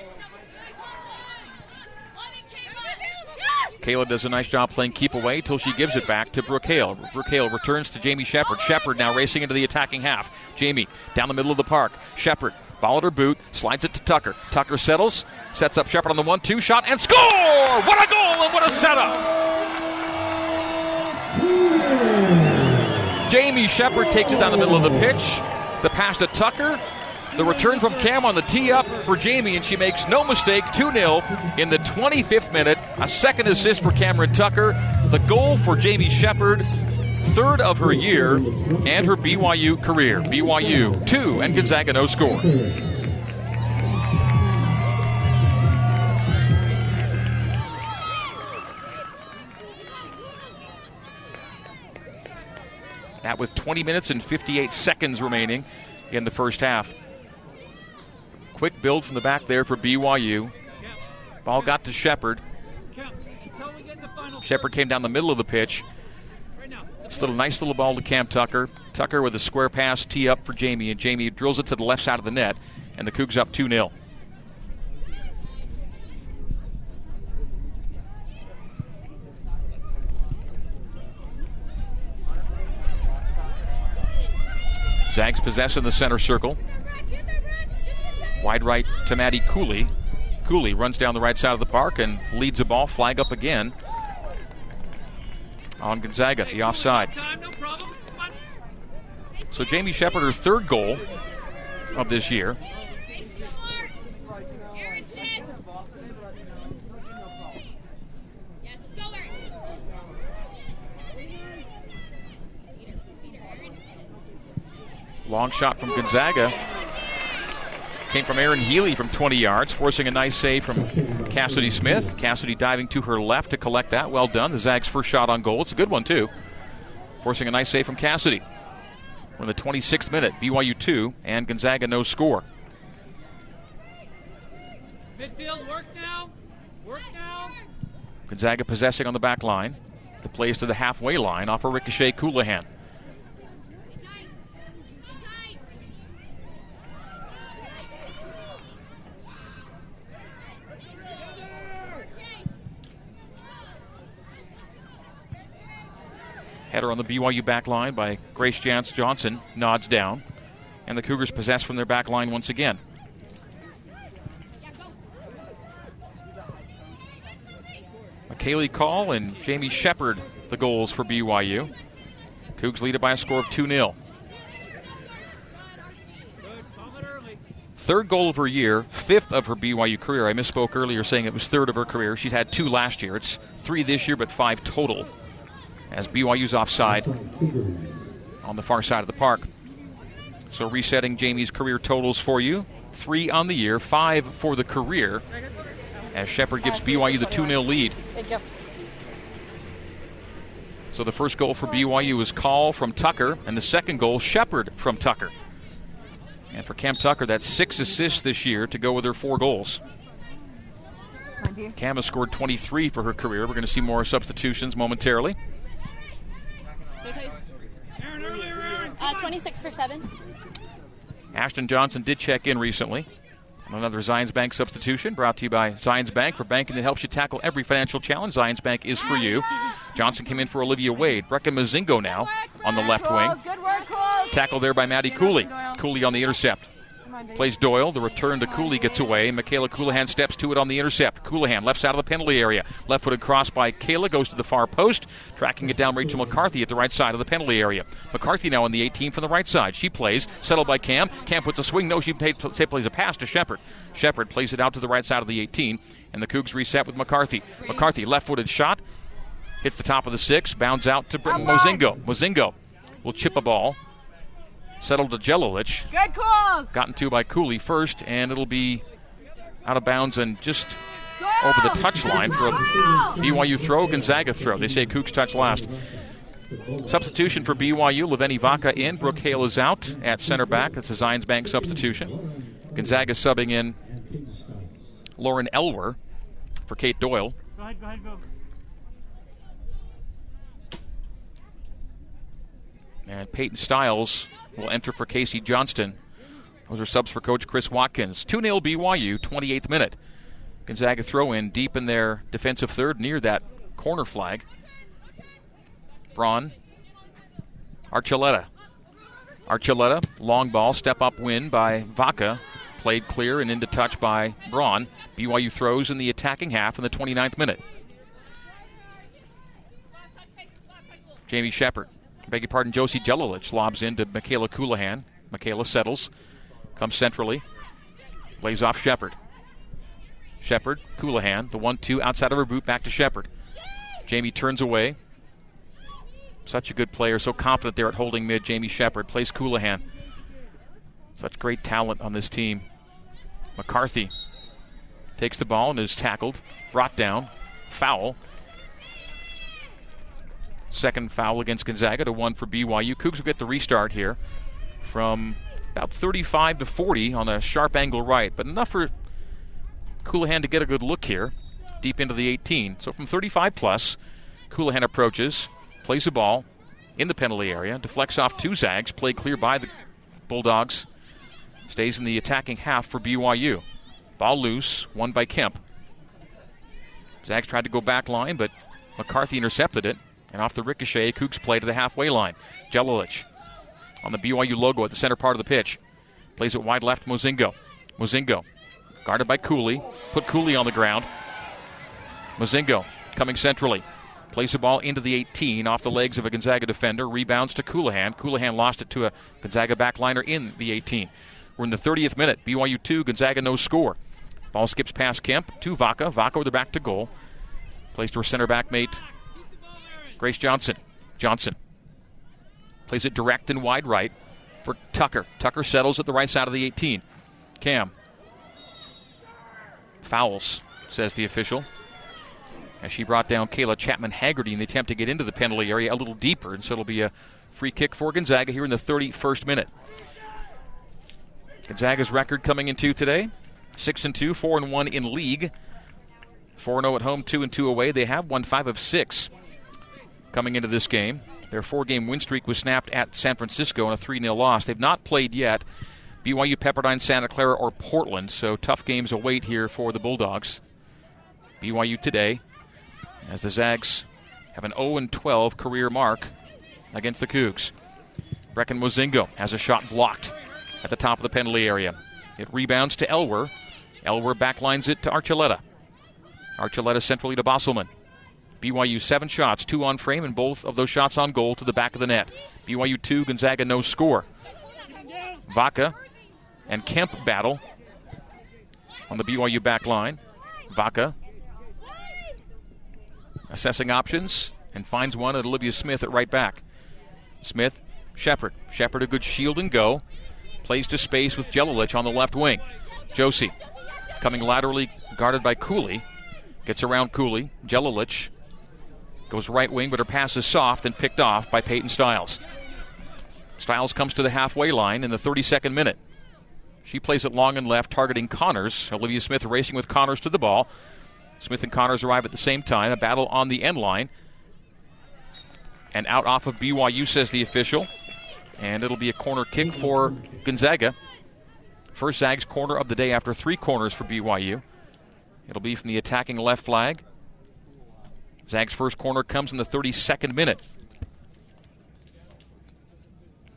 Kayla does a nice job playing keep away till she gives it back to Brooke Hale. Brooke Hale returns to Jamie Shepard. Shepard now racing into the attacking half. Jamie down the middle of the park. Shepard followed her boot, slides it to Tucker. Tucker settles, sets up Shepard on the one two shot, and score! What a goal and what a setup! Jamie Shepard takes it down the middle of the pitch. The pass to Tucker. The return from Cam on the tee up for Jamie, and she makes no mistake, two nil in the twenty-fifth minute. A second assist for Cameron Tucker. The goal for Jamie Shepard, third of her year and her B Y U career. B Y U two and Gonzaga no score. That with twenty minutes and fifty-eight seconds remaining in the first half. Quick build from the back there for B Y U. Ball got to Shepard. Shepard came down the middle of the pitch. It's a little, nice little ball to Cam Tucker. Tucker with a square pass, tee up for Jamie, and Jamie drills it to the left side of the net, and the Cougs up two nil. Zags possess in the center circle. Wide right to Maddie Cooley. Cooley runs down the right side of the park and leads a ball, flag up again on Gonzaga, the offside. So Jamie Shepard, her third goal of this year. Long shot from Gonzaga. Came from Aaron Healy from twenty yards, forcing a nice save from Cassidy Smith. Cassidy diving to her left to collect that. Well done. The Zags' first shot on goal. It's a good one, too. Forcing a nice save from Cassidy. We're in the twenty-sixth minute. B Y U two and Gonzaga no score. Midfield, work now. Work now. Gonzaga possessing on the back line. The plays to the halfway line off a ricochet Coulahan. Header on the B Y U back line by Grace Johnson, nods down, and the Cougars possess from their back line once again. McKaylee Call and Jamie Shepard, the goals for B Y U. Cougs lead it by a score of two nil. Third goal of her year, fifth of her B Y U career. I misspoke earlier saying it was third of her career. She's had two last year. It's three this year, but five total. As B Y U's offside on the far side of the park. So resetting Jamie's career totals for you. Three on the year, five for the career, as Shepard gives B Y U the two nil lead. Thank you. So the first goal for B Y U is Call from Tucker, and the second goal, Shepard from Tucker. And for Cam Tucker, that's six assists this year to go with her four goals. Cam has scored twenty-three for her career. We're going to see more substitutions momentarily. Uh, twenty-six for seven. Ashton Johnson did check in recently. Another Zions Bank substitution brought to you by Zions Bank, for banking that helps you tackle every financial challenge. Zions Bank is for you. Johnson came in for Olivia Wade. Brecken Mozingo now on the left wing. Tackle there by Maddie Cooley. Cooley on the intercept. Plays Doyle. The return to Cooley gets away. Michaela Coulahan steps to it on the intercept. Coulahan left side of the penalty area. Left-footed cross by Kayla goes to the far post. Tracking it down, Rachel McCarthy at the right side of the penalty area. McCarthy now on the eighteen from the right side. She plays. Settled by Cam. Cam puts a swing. No, she t- t- plays a pass to Shepard. Shepard plays it out to the right side of the eighteen. And the Cougs reset with McCarthy. McCarthy, left-footed shot. Hits the top of the six. Bounds out to Brecken Mozingo. Mozingo will chip a ball. Settled to Jelilich. Good calls. Gotten to by Cooley first, and it'll be out of bounds and just Doyle over the touchline for a B Y U throw, Gonzaga throw. They say Cougs touch last. Substitution for B Y U, Leveni Vaka in. Brooke Hale is out at center back. That's a Zions Bank substitution. Gonzaga subbing in Lauren Elwer for Kate Doyle. Go ahead, go ahead, go. And Peyton Stiles will enter for Casey Johnston. Those are subs for Coach Chris Watkins. two nil B Y U, twenty-eighth minute. Gonzaga throw in deep in their defensive third near that corner flag. Braun. Archuleta. Archuleta, long ball, step up win by Vaca. Played clear and into touch by Braun. B Y U throws in the attacking half in the twenty-ninth minute. Jamie Shepard. Beg your pardon, Josie Jelilich lobs into Michaela Coulahan. Michaela settles. Comes centrally. Lays off Shepard. Shepard, Coulahan, the one two outside of her boot, back to Shepard. Jamie turns away. Such a good player, so confident there at holding mid. Jamie Shepard plays Coulahan. Such great talent on this team. McCarthy takes the ball and is tackled. Brought down. Foul. Second foul against Gonzaga to one for B Y U. Cougs will get the restart here from about thirty-five to forty on a sharp angle right, but enough for Coulahan to get a good look here deep into the eighteen. So from thirty-five plus, Coulahan approaches, plays the ball in the penalty area, deflects off two Zags, play clear by the Bulldogs, stays in the attacking half for B Y U. Ball loose, won by Kemp. Zags tried to go back line, but McCarthy intercepted it. And off the ricochet, Cougs play to the halfway line. Jelilich on the B Y U logo at the center part of the pitch. Plays it wide left, Mozingo. Mozingo guarded by Cooley. Put Cooley on the ground. Mozingo coming centrally. Plays the ball into the eighteen off the legs of a Gonzaga defender. Rebounds to Coulahan. Coulahan lost it to a Gonzaga backliner in the eighteen. We're in the thirtieth minute. B Y U two, Gonzaga no score. Ball skips past Kemp to Vaka. Vaka with her back to goal. Plays to her center back mate, Grace Johnson. Johnson plays it direct and wide right for Tucker. Tucker settles at the right side of the eighteen. Cam. Fouls, says the official. As she brought down Kayla Chapman-Haggerty in the attempt to get into the penalty area a little deeper, and so it'll be a free kick for Gonzaga here in the thirty-first minute. Gonzaga's record coming into today, six and two, four and one in league. four and oh at home, two and two away. They have won five of six. Coming into this game, their four-game win streak was snapped at San Francisco in a three nil loss. They've not played yet. B Y U, Pepperdine, Santa Clara, or Portland, so tough games await here for the Bulldogs. B Y U today, as the Zags have an oh and twelve career mark against the Cougs. Brecken Mozingo has a shot blocked at the top of the penalty area. It rebounds to Elwer. Elwer backlines it to Archuleta. Archuleta centrally to Bosselman. B Y U seven shots, two on frame, and both of those shots on goal to the back of the net. B Y U two, Gonzaga no score. Vaka and Kemp battle on the B Y U back line. Vaka assessing options and finds one at Olivia Smith at right back. Smith, Shepard. Shepard a good shield and go. Plays to space with Jelilich on the left wing. Josie coming laterally, guarded by Cooley. Gets around Cooley. Jelilich goes right wing, but her pass is soft and picked off by Peyton Stiles. Stiles comes to the halfway line in the thirty-second minute. She plays it long and left, targeting Connors. Olivia Smith racing with Connors to the ball. Smith and Connors arrive at the same time. A battle on the end line. And out off of B Y U, says the official. And it'll be a corner kick for Gonzaga. First Zags corner of the day after three corners for B Y U. It'll be from the attacking left flag. Zags' first corner comes in the thirty-second minute.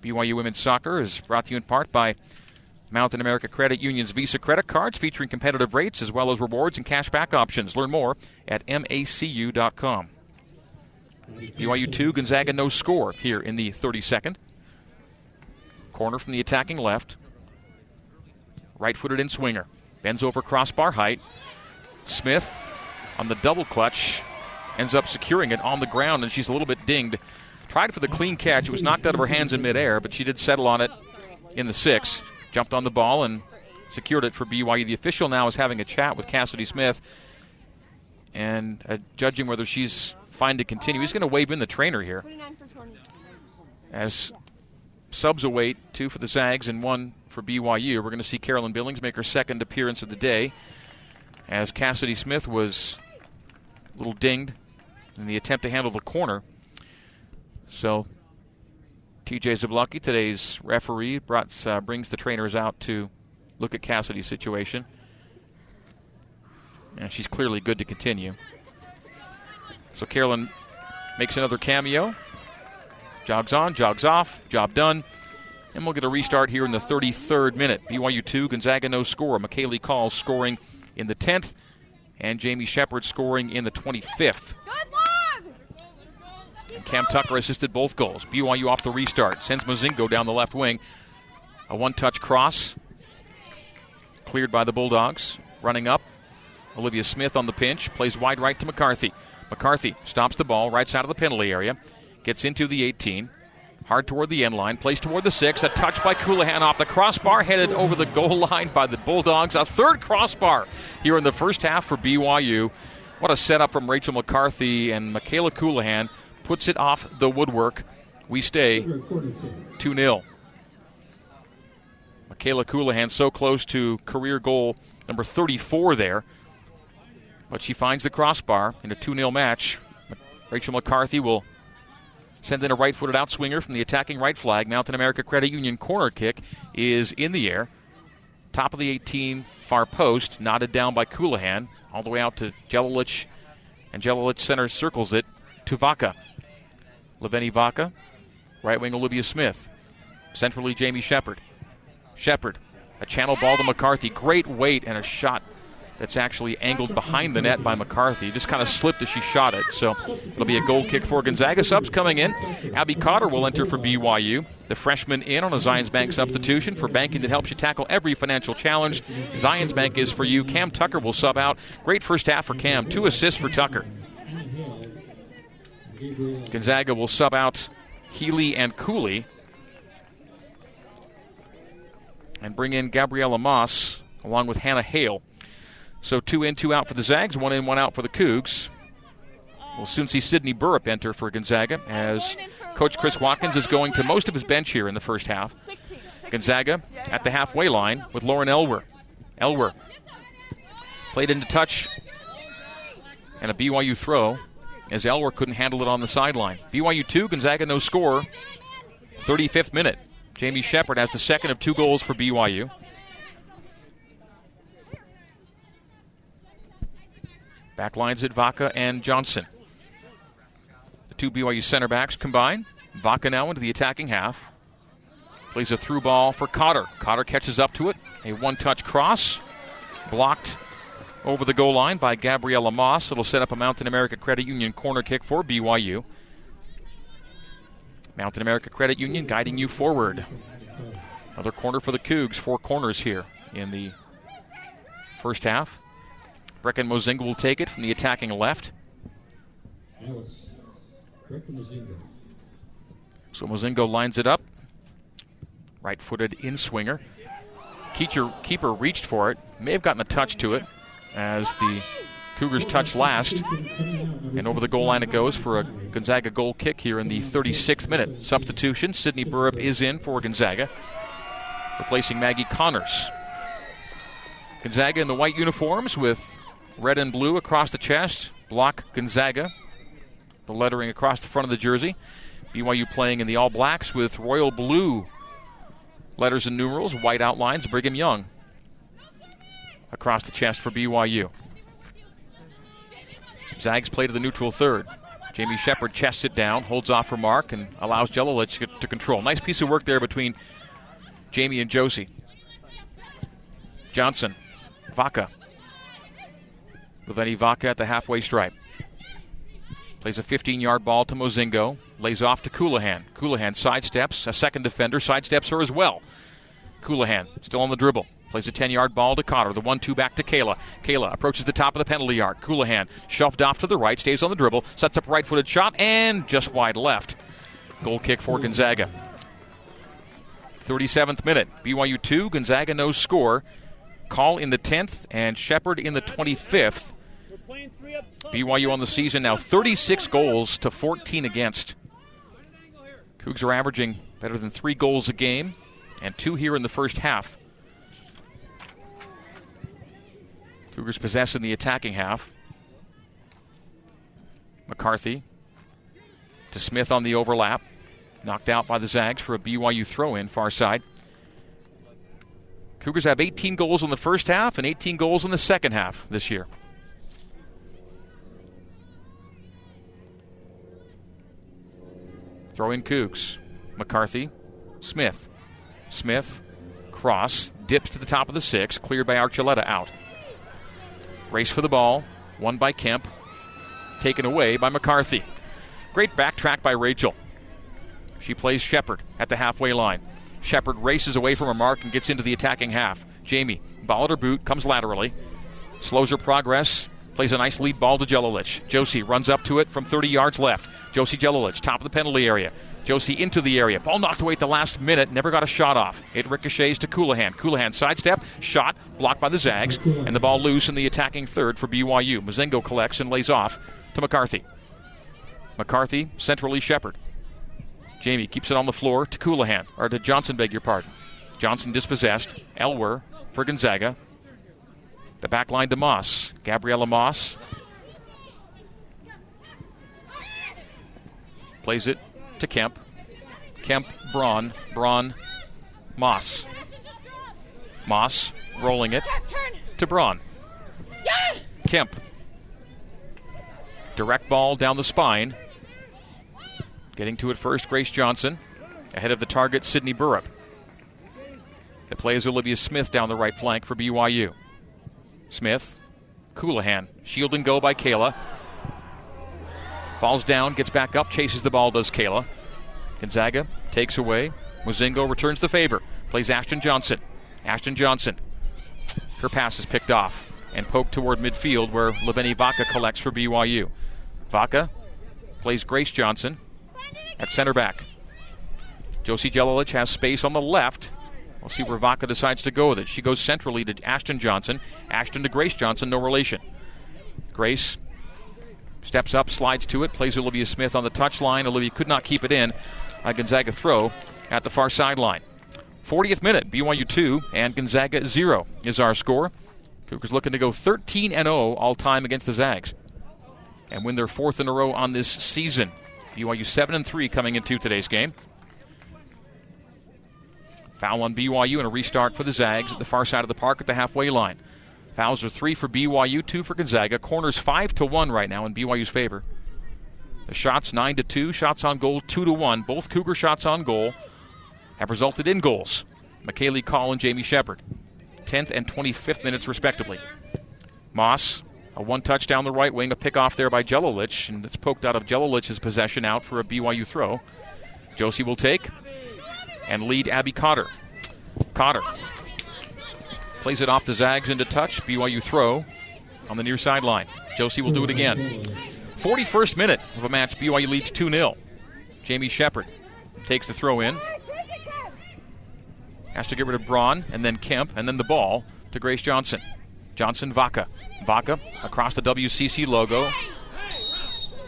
B Y U Women's Soccer is brought to you in part by Mountain America Credit Union's Visa credit cards, featuring competitive rates as well as rewards and cashback options. Learn more at M A C U dot com. B Y U two, Gonzaga no score here in the thirty-second. Corner from the attacking left. Right-footed in swinger. Bends over crossbar height. Smith on the double clutch ends up securing it on the ground, and she's a little bit dinged. Tried for the clean catch. It was knocked out of her hands in midair, but she did settle on it in the six. Jumped on the ball and secured it for B Y U. The official now is having a chat with Cassidy Smith and uh, judging whether she's fine to continue. He's going to wave in the trainer here as subs await, two for the Zags and one for B Y U. We're going to see Carolyn Billings make her second appearance of the day, as Cassidy Smith was a little dinged in the attempt to handle the corner. So T J Zablocki, today's referee, brought, uh, brings the trainers out to look at Cassidy's situation. And she's clearly good to continue. So Carolyn makes another cameo. Jogs on, jogs off, job done. And we'll get a restart here in the thirty-third minute. B Y U two, Gonzaga no score. McKaylee Call scoring in the tenth, and Jamie Shepard scoring in the twenty-fifth. And Cam Tucker assisted both goals. B Y U off the restart. Sends Mozingo down the left wing. A one-touch cross cleared by the Bulldogs. Running up, Olivia Smith on the pinch, plays wide right to McCarthy. McCarthy stops the ball, right side of the penalty area, gets into the eighteen, hard toward the end line, plays toward the six, a touch by Coulahan off the crossbar, headed over the goal line by the Bulldogs. A third crossbar here in the first half for B Y U. What a setup from Rachel McCarthy, and Michaela Coulahan puts it off the woodwork. We stay two nil. Michaela Coulahan so close to career goal number thirty-four there. But she finds the crossbar in a two nil match. Rachel McCarthy will send in a right-footed outswinger from the attacking right flag. Mountain America Credit Union corner kick is in the air. Top of the eighteen, far post, knotted down by Coulahan, all the way out to Jelilich, and Jelilich center circles it to Vaka. Leveni Vaka, right wing Olivia Smith, centrally Jamie Shepard. Shepard, a channel ball to McCarthy. Great weight and a shot that's actually angled behind the net by McCarthy. Just kind of slipped as she shot it. So it'll be a goal kick for Gonzaga. Subs coming in. Abby Cotter will enter for B Y U. The freshman in on a Zions Bank substitution for banking that helps you tackle every financial challenge. Zions Bank is for you. Cam Tucker will sub out. Great first half for Cam. Two assists for Tucker. Gonzaga will sub out Healy and Cooley and bring in Gabriella Moss along with Hannah Hale. So two in, two out for the Zags, one in, one out for the Cougs. We'll soon see Sydney Burrup enter for Gonzaga as Coach Chris Watkins is going to most of his bench here in the first half. Gonzaga at the halfway line with Lauren Elwer. Elwer played into touch and a B Y U throw as Elwer couldn't handle it on the sideline. B Y U two, Gonzaga no score, thirty-fifth minute. Jamie Shepard has the second of two goals for B Y U. Back lines at Vaka and Johnson. The two B Y U center backs combine. Vaka now into the attacking half. Plays a through ball for Cotter. Cotter catches up to it. A one-touch cross. Blocked over the goal line by Gabriella Moss. It'll set up a Mountain America Credit Union corner kick for B Y U. Mountain America Credit Union guiding you forward. Another corner for the Cougs. Four corners here in the first half. Brecken Mozingo will take it from the attacking left. So Mozingo lines it up. Right-footed in-swinger. Keeper, keeper reached for it. May have gotten a touch to it as the Cougars touch last. And over the goal line it goes for a Gonzaga goal kick here in the thirty-sixth minute. Substitution. Sydney Burrup is in for Gonzaga, replacing Maggie Connors. Gonzaga in the white uniforms with red and blue across the chest. Block Gonzaga, the lettering across the front of the jersey. B Y U playing in the all blacks with royal blue letters and numerals, white outlines, Brigham Young across the chest for B Y U. Zags play to the neutral third. Jamie Shepard chests it down, holds off her mark, and allows Jelilich to control. Nice piece of work there between Jamie and Josie. Johnson, Vaka. Leveni Vaka at the halfway stripe. Plays a fifteen-yard ball to Mozingo. Lays off to Coulahan. Coulahan sidesteps. A second defender sidesteps her as well. Coulahan still on the dribble. Plays a ten-yard ball to Cotter. The one two back to Kayla. Kayla approaches the top of the penalty yard. Coulahan shoved off to the right. Stays on the dribble. Sets up a right-footed shot and just wide left. Goal kick for Gonzaga. thirty-seventh minute. B Y U two. Gonzaga no score. Call in the tenth and Shepard in the twenty-fifth. B Y U on the season now thirty-six goals to fourteen against. Cougs are averaging better than three goals a game and two here in the first half. Cougars possess in the attacking half. McCarthy to Smith on the overlap. Knocked out by the Zags for a B Y U throw-in far side. Cougars have eighteen goals in the first half and eighteen goals in the second half this year. Throw in Cougs. McCarthy, Smith. Smith, cross, dips to the top of the six, cleared by Archuleta out. Race for the ball, won by Kemp, taken away by McCarthy. Great backtrack by Rachel. She plays Shepard at the halfway line. Shepard races away from her mark and gets into the attacking half. Jamie, ball at her boot, comes laterally, slows her progress, plays a nice lead ball to Jelilich. Josie runs up to it from thirty yards left. Josie Jelilich, top of the penalty area. Josie into the area. Ball knocked away at the last minute. Never got a shot off. It ricochets to Coulahan. Coulahan sidestep. Shot. Blocked by the Zags. And the ball loose in the attacking third for B Y U. Mozingo collects and lays off to McCarthy. McCarthy centrally Shepard. Jamie keeps it on the floor to Coulahan. Or to Johnson, beg your pardon. Johnson dispossessed. Elwer for Gonzaga. The back line to Moss. Gabriella Moss. Plays it to Kemp. Kemp, Braun. Braun, Moss. Moss rolling it to Braun. Kemp. Direct ball down the spine. Getting to it first, Grace Johnson. Ahead of the target, Sydney Burrup. The play is Olivia Smith down the right flank for B Y U. Smith, Coulahan. Shield and go by Kayla. Falls down, gets back up, chases the ball, does Kayla. Gonzaga takes away. Mozingo returns the favor. Plays Ashton Johnson. Ashton Johnson. Her pass is picked off and poked toward midfield where Leveni Vaka collects for B Y U. Vaka plays Grace Johnson at center back. Josie Jelilich has space on the left. We'll see where Vaka decides to go with it. She goes centrally to Ashton Johnson. Ashton to Grace Johnson, no relation. Grace steps up, slides to it, plays Olivia Smith on the touchline. Olivia could not keep it in. A Gonzaga throw at the far sideline. fortieth minute, B Y U two and Gonzaga zero is our score. Cougars looking to go thirteen and oh all-time against the Zags and win their fourth in a row on this season. B Y U seven and three coming into today's game. Foul on B Y U and a restart for the Zags at the far side of the park at the halfway line. Fouls are three for B Y U, two for Gonzaga. Corners five to one right now in B Y U's favor. The shots nine to two, shots on goal two to one. Both Cougar shots on goal have resulted in goals. McKaylee Call and Jamie Shepard, tenth and twenty-fifth minutes respectively. Moss, a one touch down the right wing, a pick off there by Jelilich, and it's poked out of Jelilich's possession out for a B Y U throw. Josie will take and lead Abby Cotter. Cotter plays it off the Zags into touch. B Y U throw on the near sideline. Josie will do it again. forty-first minute of a match. B Y U leads two nil. Jamie Shepard takes the throw in. Has to get rid of Braun and then Kemp and then the ball to Grace Johnson. Johnson, Vaka. Vaka across the W C C logo.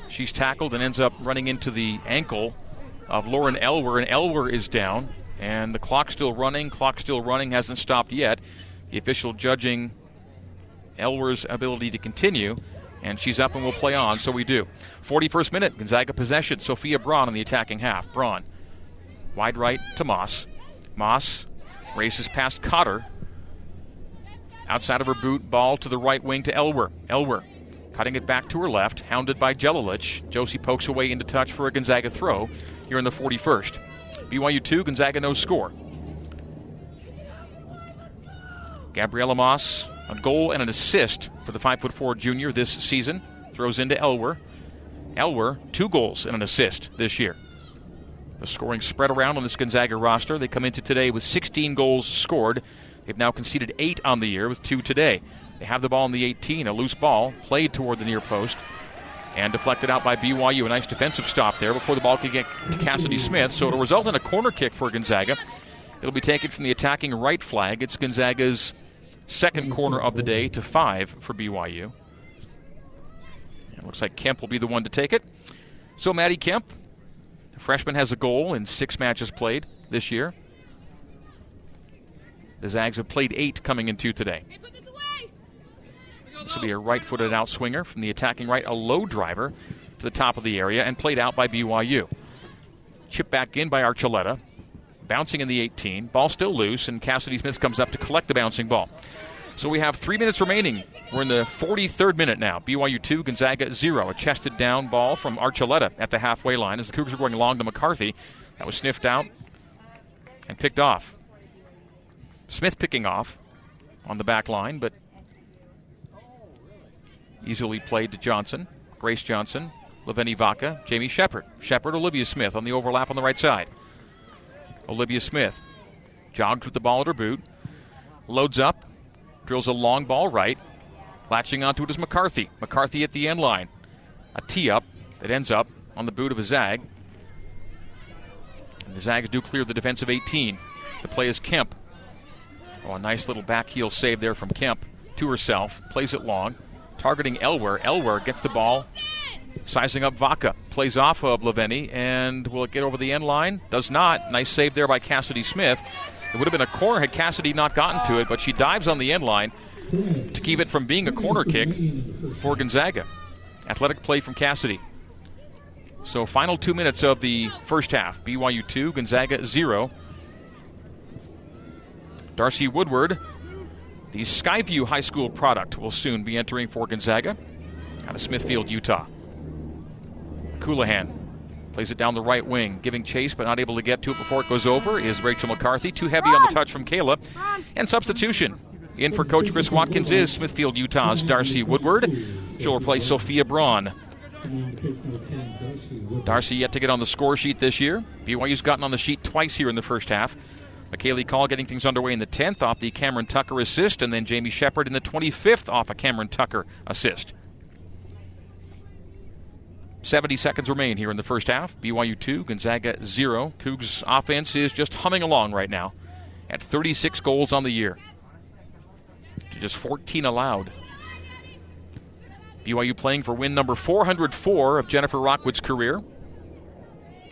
She's tackled and ends up running into the ankle of Lauren Elwer, and Elwer is down, and the clock's still running, clock's still running, hasn't stopped yet. The official judging Elwer's ability to continue, and she's up and will play on, so we do. forty-first minute, Gonzaga possession, Sophia Braun in the attacking half. Braun, wide right to Moss. Moss races past Cotter. Outside of her boot, ball to the right wing to Elwer. Elwer cutting it back to her left, hounded by Jelilich. Josie pokes away into touch for a Gonzaga throw here in the forty-first. B Y U two, Gonzaga no score. Gabriella Moss, a goal and an assist for the five foot four junior this season. Throws into Elwer. Elwer, two goals and an assist this year. The scoring spread around on this Gonzaga roster. They come into today with sixteen goals scored. They've now conceded eight on the year with two today. They have the ball in the eighteen, a loose ball, played toward the near post, and deflected out by B Y U. A nice defensive stop there before the ball could get to Cassidy Smith, so it'll result in a corner kick for Gonzaga. It'll be taken from the attacking right flag. It's Gonzaga's second corner of the day to five for B Y U. It looks like Kemp will be the one to take it. So Maddie Kemp, the freshman, has a goal in six matches played this year. The Zags have played eight coming in two today. This will be a right-footed outswinger from the attacking right, a low driver to the top of the area, and played out by B Y U. Chip back in by Archuleta, bouncing in the eighteen. Ball still loose, and Cassidy Smith comes up to collect the bouncing ball. So we have three minutes remaining. We're in the forty-third minute now. B Y U two, Gonzaga zero. A chested down ball from Archuleta at the halfway line as the Cougars are going long to McCarthy. That was sniffed out and picked off. Smith picking off on the back line, but easily played to Johnson, Grace Johnson, Leveni Vaka, Jamie Shepard. Shepard, Olivia Smith on the overlap on the right side. Olivia Smith jogs with the ball at her boot. loads up, drills a long ball right. Latching onto it is McCarthy. McCarthy at the end line. A tee-up that ends up on the boot of a Zag. And the Zags do clear the defensive eighteen. The play is Kemp. Oh, a nice little backheel save there from Kemp to herself. Plays it long. Targeting Elwer. Elwer gets the ball. Sizing up Vaka. Plays off of Leveni. And will it get over the end line? Does not. Nice save there by Cassidy Smith. It would have been a corner had Cassidy not gotten to it, but she dives on the end line to keep it from being a corner kick for Gonzaga. Athletic play from Cassidy. So final two minutes of the first half. B Y U two, Gonzaga zero. Darcy Woodward, the Skyview High School product, will soon be entering for Gonzaga out of Smithfield, Utah. Coulahan plays it down the right wing, giving chase but not able to get to it before it goes over is Rachel McCarthy. Too heavy on the touch from Kayla. And substitution. In for Coach Chris Watkins is Smithfield, Utah's Darcy Woodward. She'll replace Sophia Braun. Darcy yet to get on the score sheet this year. B Y U's gotten on the sheet twice here in the first half. McKaylee Call getting things underway in the tenth off the Cameron Tucker assist, and then Jamie Shepard in the twenty-fifth off a Cameron Tucker assist. seventy seconds remain here in the first half. B Y U two, Gonzaga zero. Cougs' offense is just humming along right now at thirty-six goals on the year. To just fourteen allowed. B Y U playing for win number four hundred four of Jennifer Rockwood's career.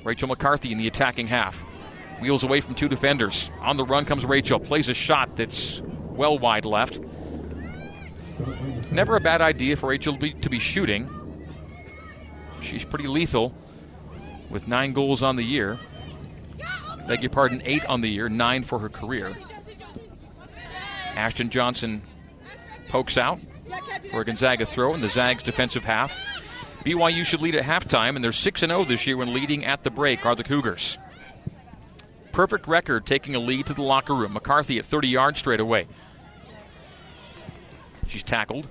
Rachel McCarthy in the attacking half. Wheels away from two defenders. On the run comes Rachel. Plays a shot that's well wide left. Never a bad idea for Rachel to be, to be shooting. She's pretty lethal with nine goals on the year. Beg your pardon, eight on the year, nine for her career. Ashton Johnson pokes out for a Gonzaga throw in the Zags' defensive half. B Y U should lead at halftime, and they're six and oh this year when leading at the break are the Cougars. Perfect record taking a lead to the locker room. McCarthy at thirty yards straight away. She's tackled.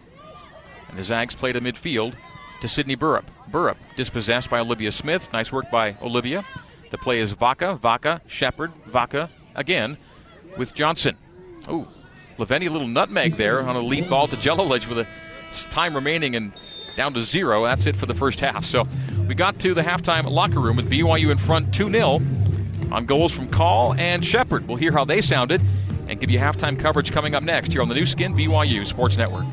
And the Zags play to midfield to Sydney Burrup. Burrup dispossessed by Olivia Smith. Nice work by Olivia. The play is Vaka, Vaka, Shepard, Vaka again with Johnson. Ooh, Leveni, a little nutmeg there on a lead ball to Jelilich with a time remaining and down to zero. That's it for the first half. So we got to the halftime locker room with B Y U in front two nil. On goals from Call and Shepard. We'll hear how they sounded and give you halftime coverage coming up next here on the new skin B Y U Sports Network.